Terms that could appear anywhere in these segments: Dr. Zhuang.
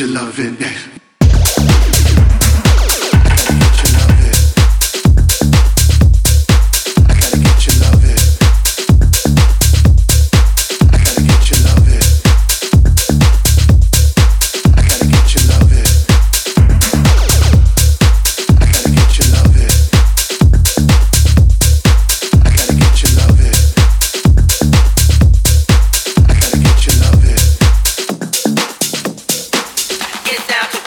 Put your love in there. Get down.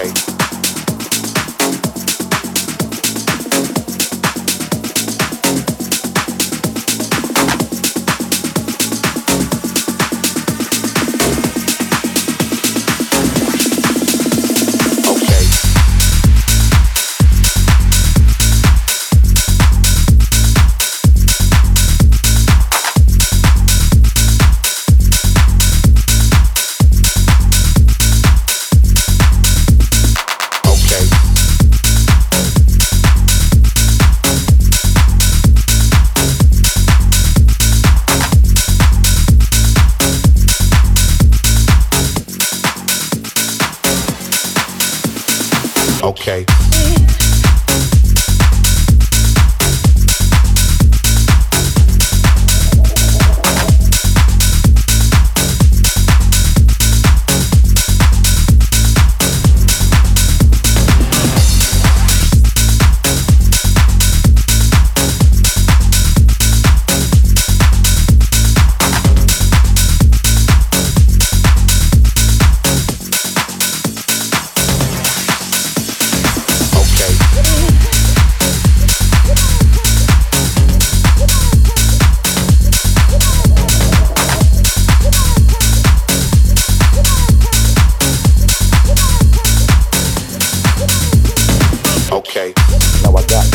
okay. Okay. Okay, now I got it.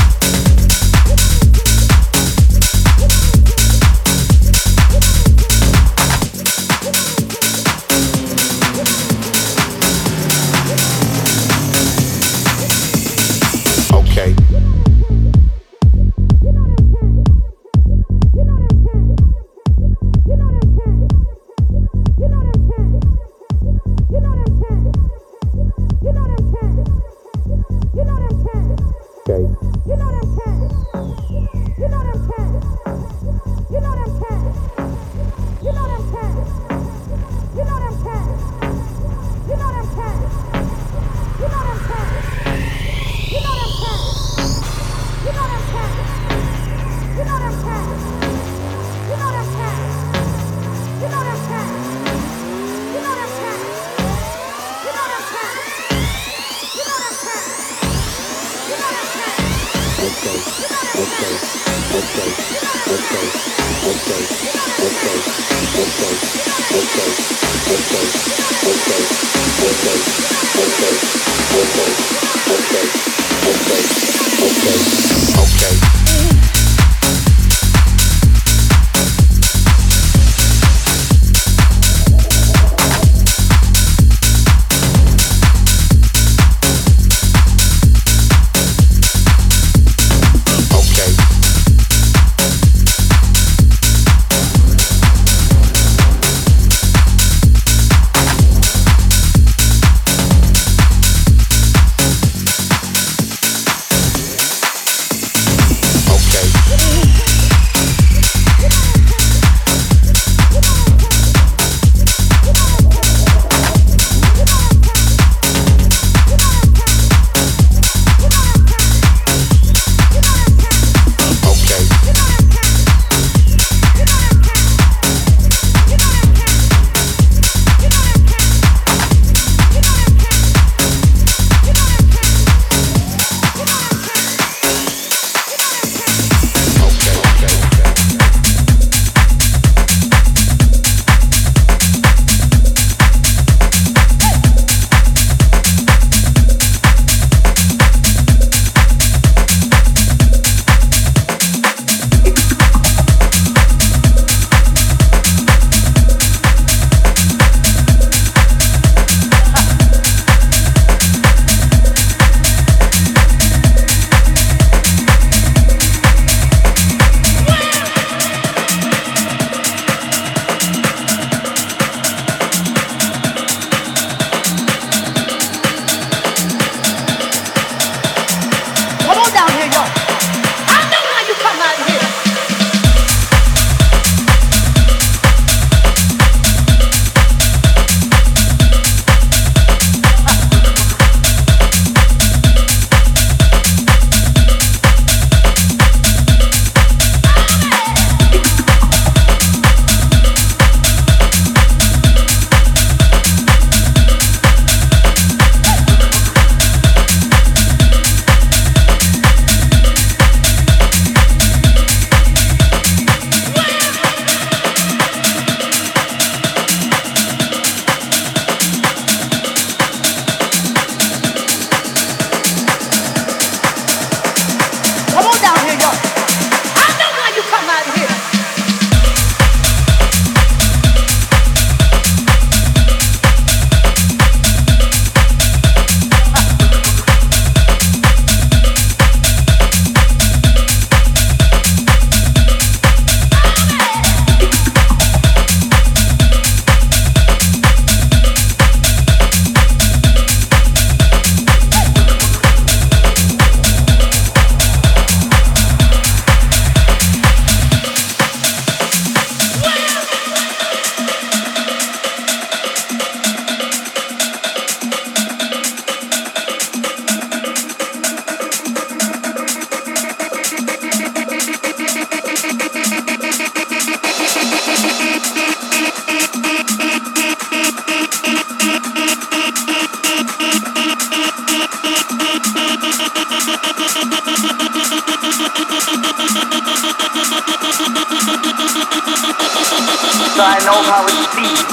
I know how it feels.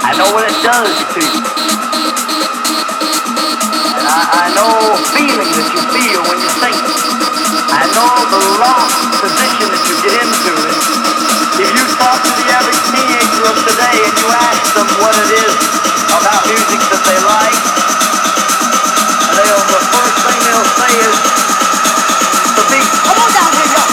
I know what it does to you. And I know the feeling that you feel when you think. I know the lost position that you get into. If you talk to the average teenager of today and you ask them what it is about music that they like, the first thing they'll say is, the beat, come on down here, y'all.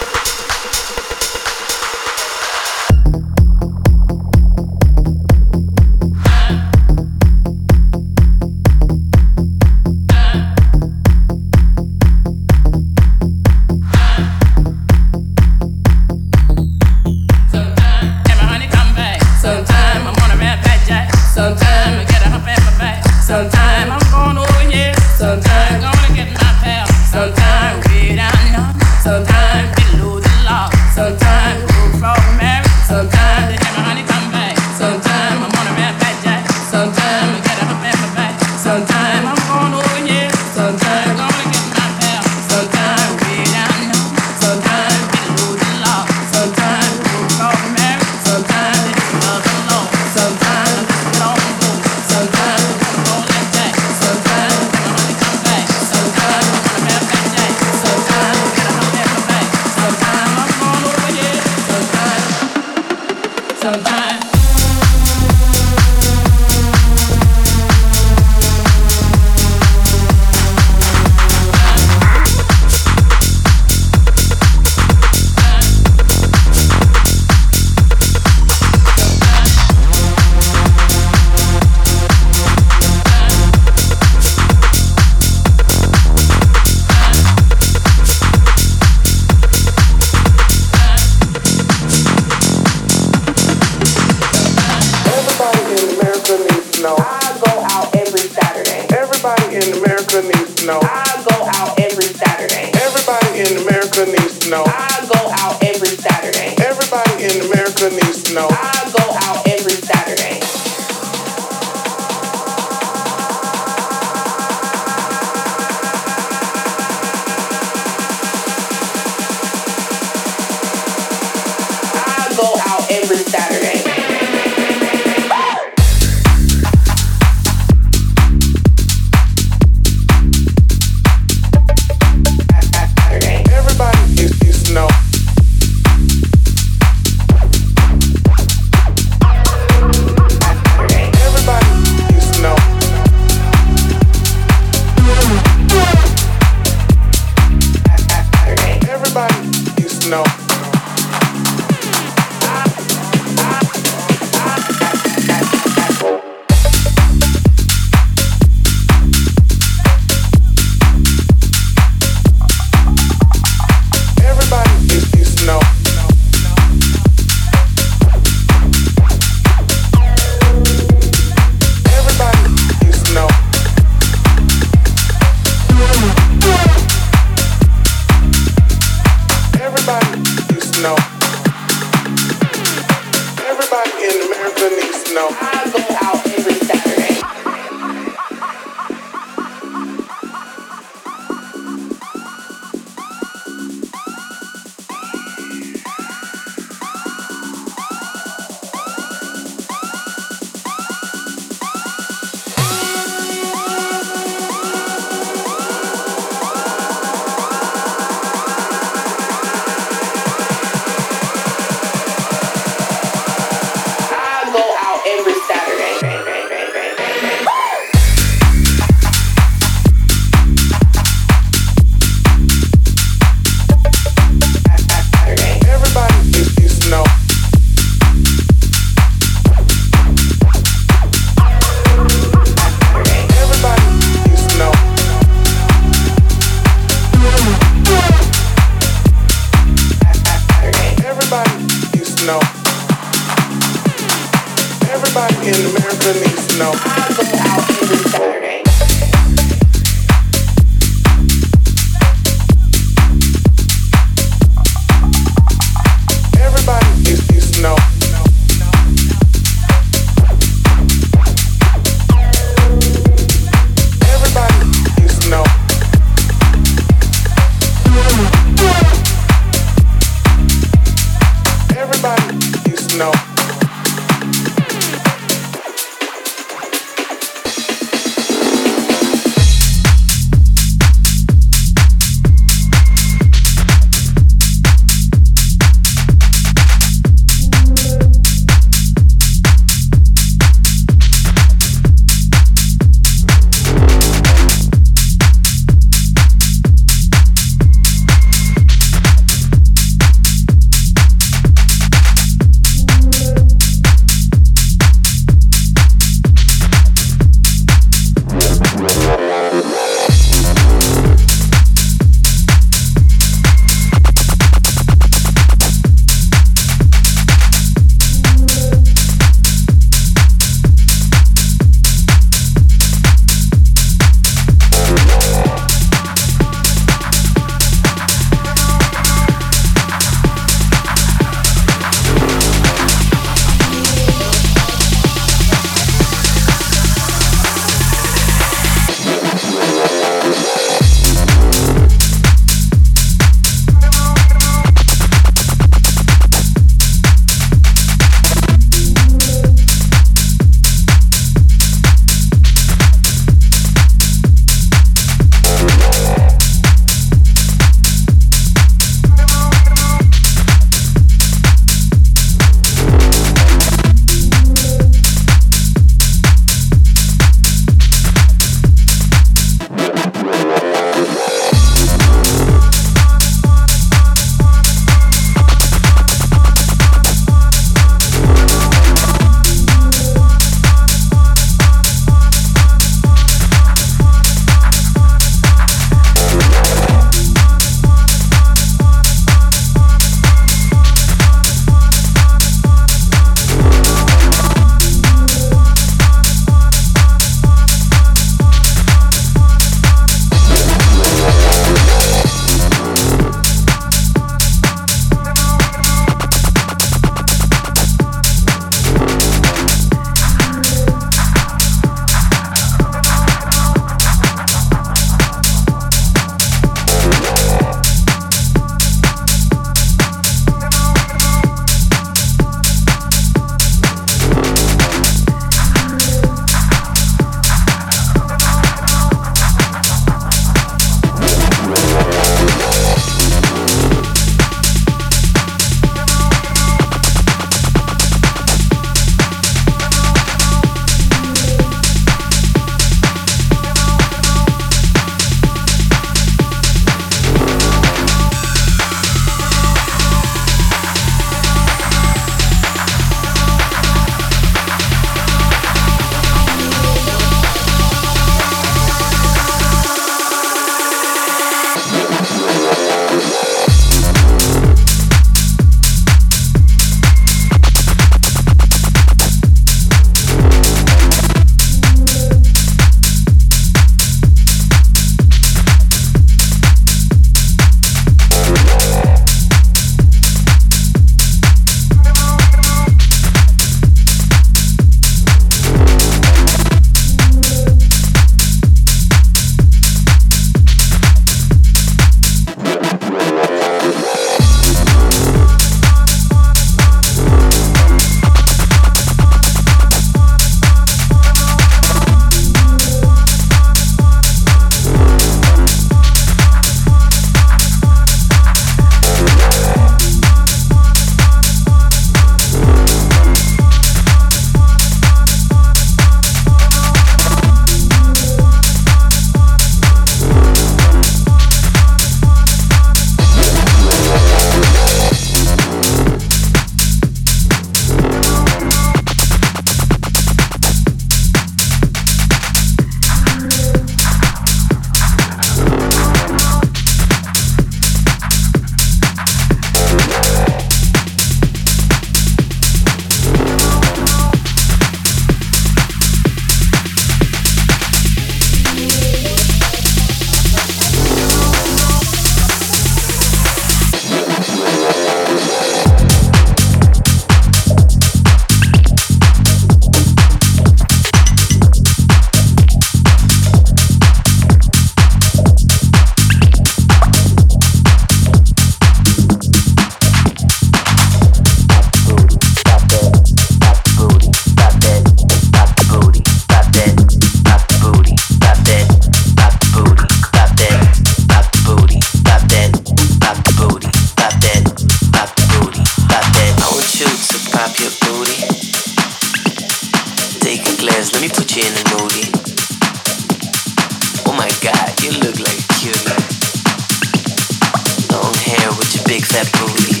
big fat booty,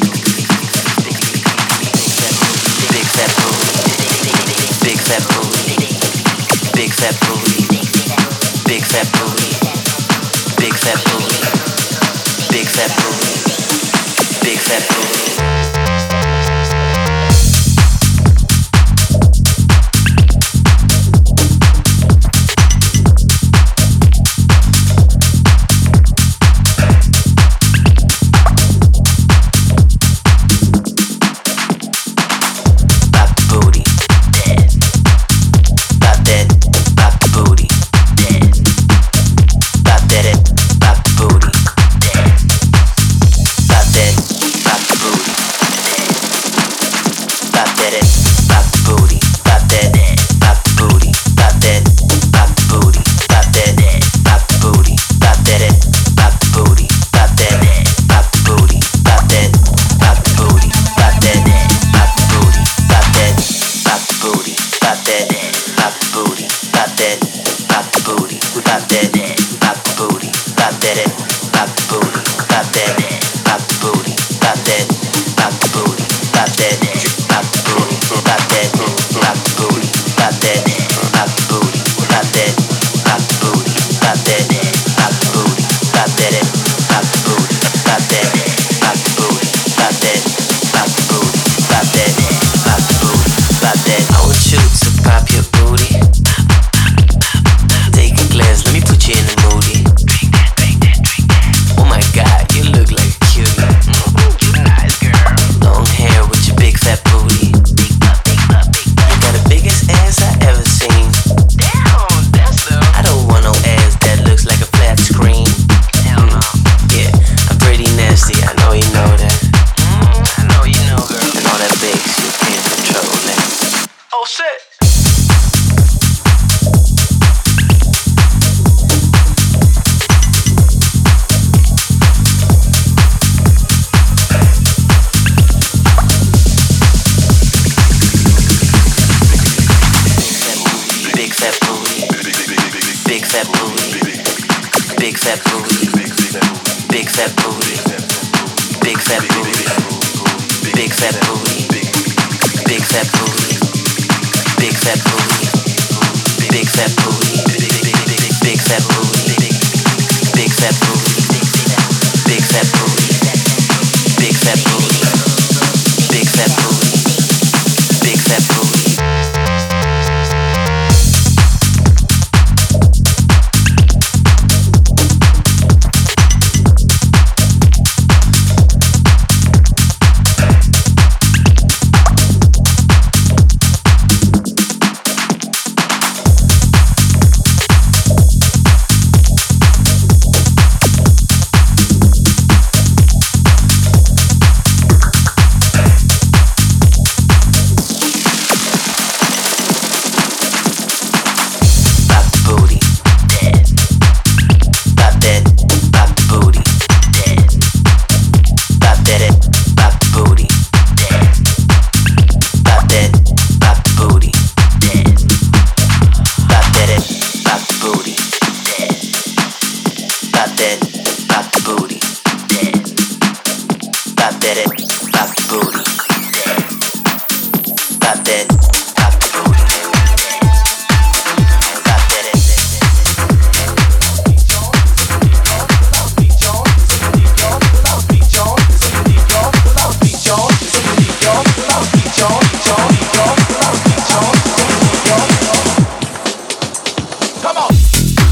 big fat booty, big fat booty, big fat booty, big fat booty, big fat booty, big fat booty, big fat booty.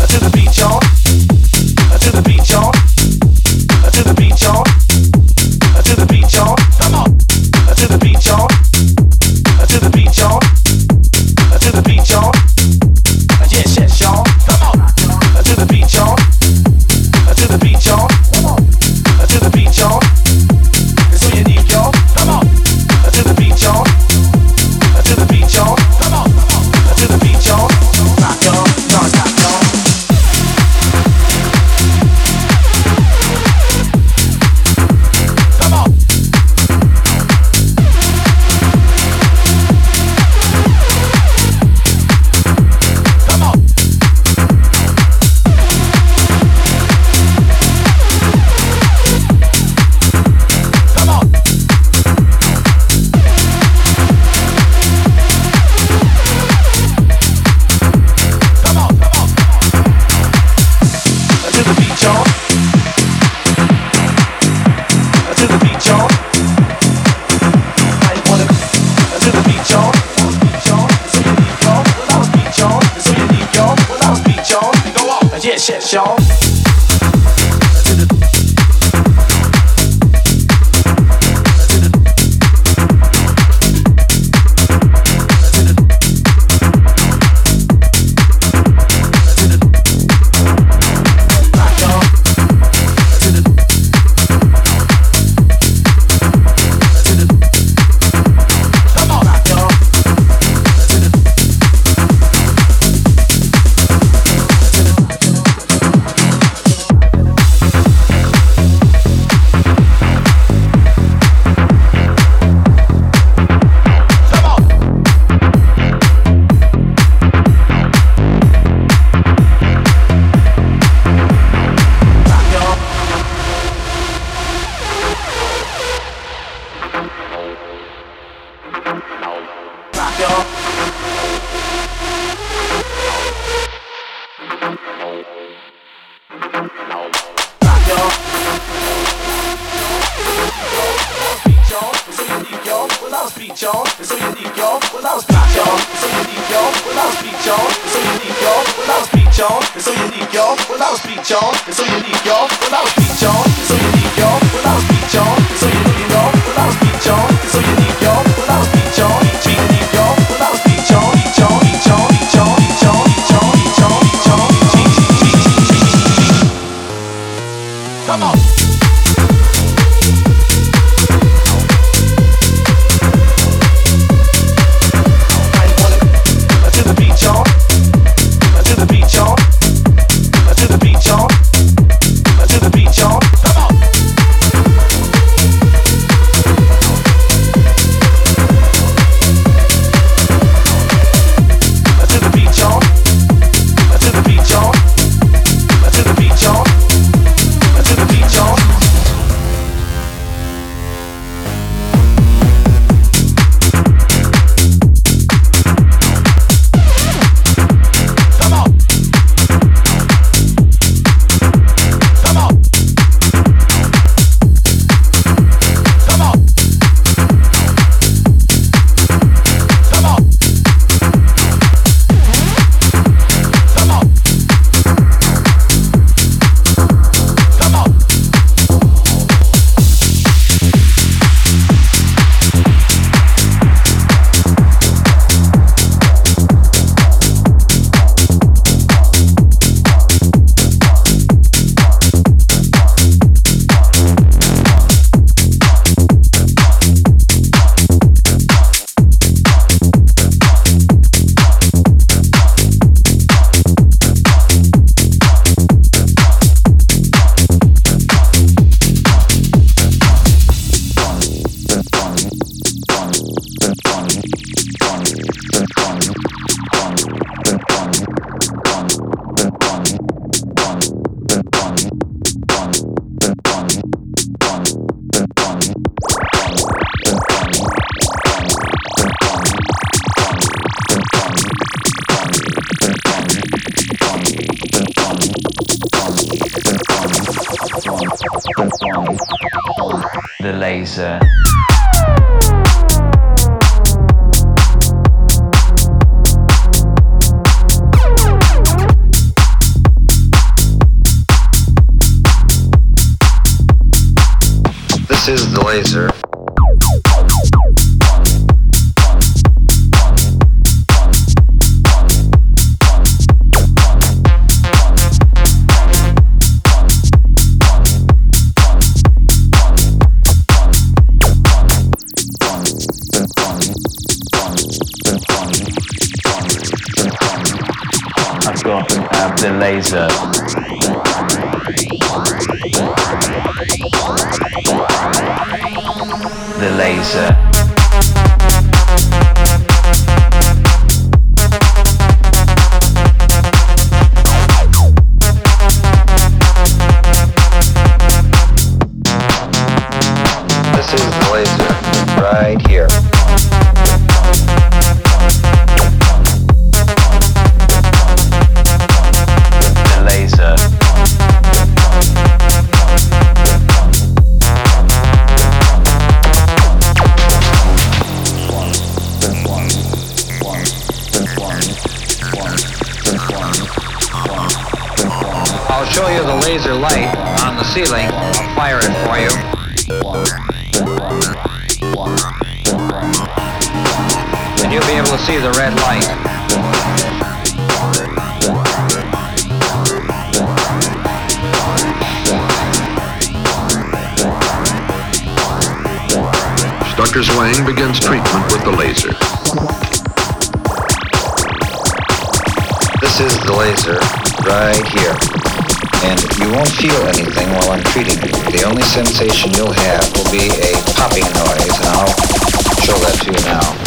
To the beat, y'all. shit, y'all. The laser. This is the laser. The laser. The laser. laser light on the ceiling. I'll fire it for you. And you'll be able to see the red light. Dr. Zhuang begins treatment with the laser. This is the laser, right here. And you won't feel anything while I'm treating you. The only sensation you'll have will be a popping noise, and I'll show that to you now.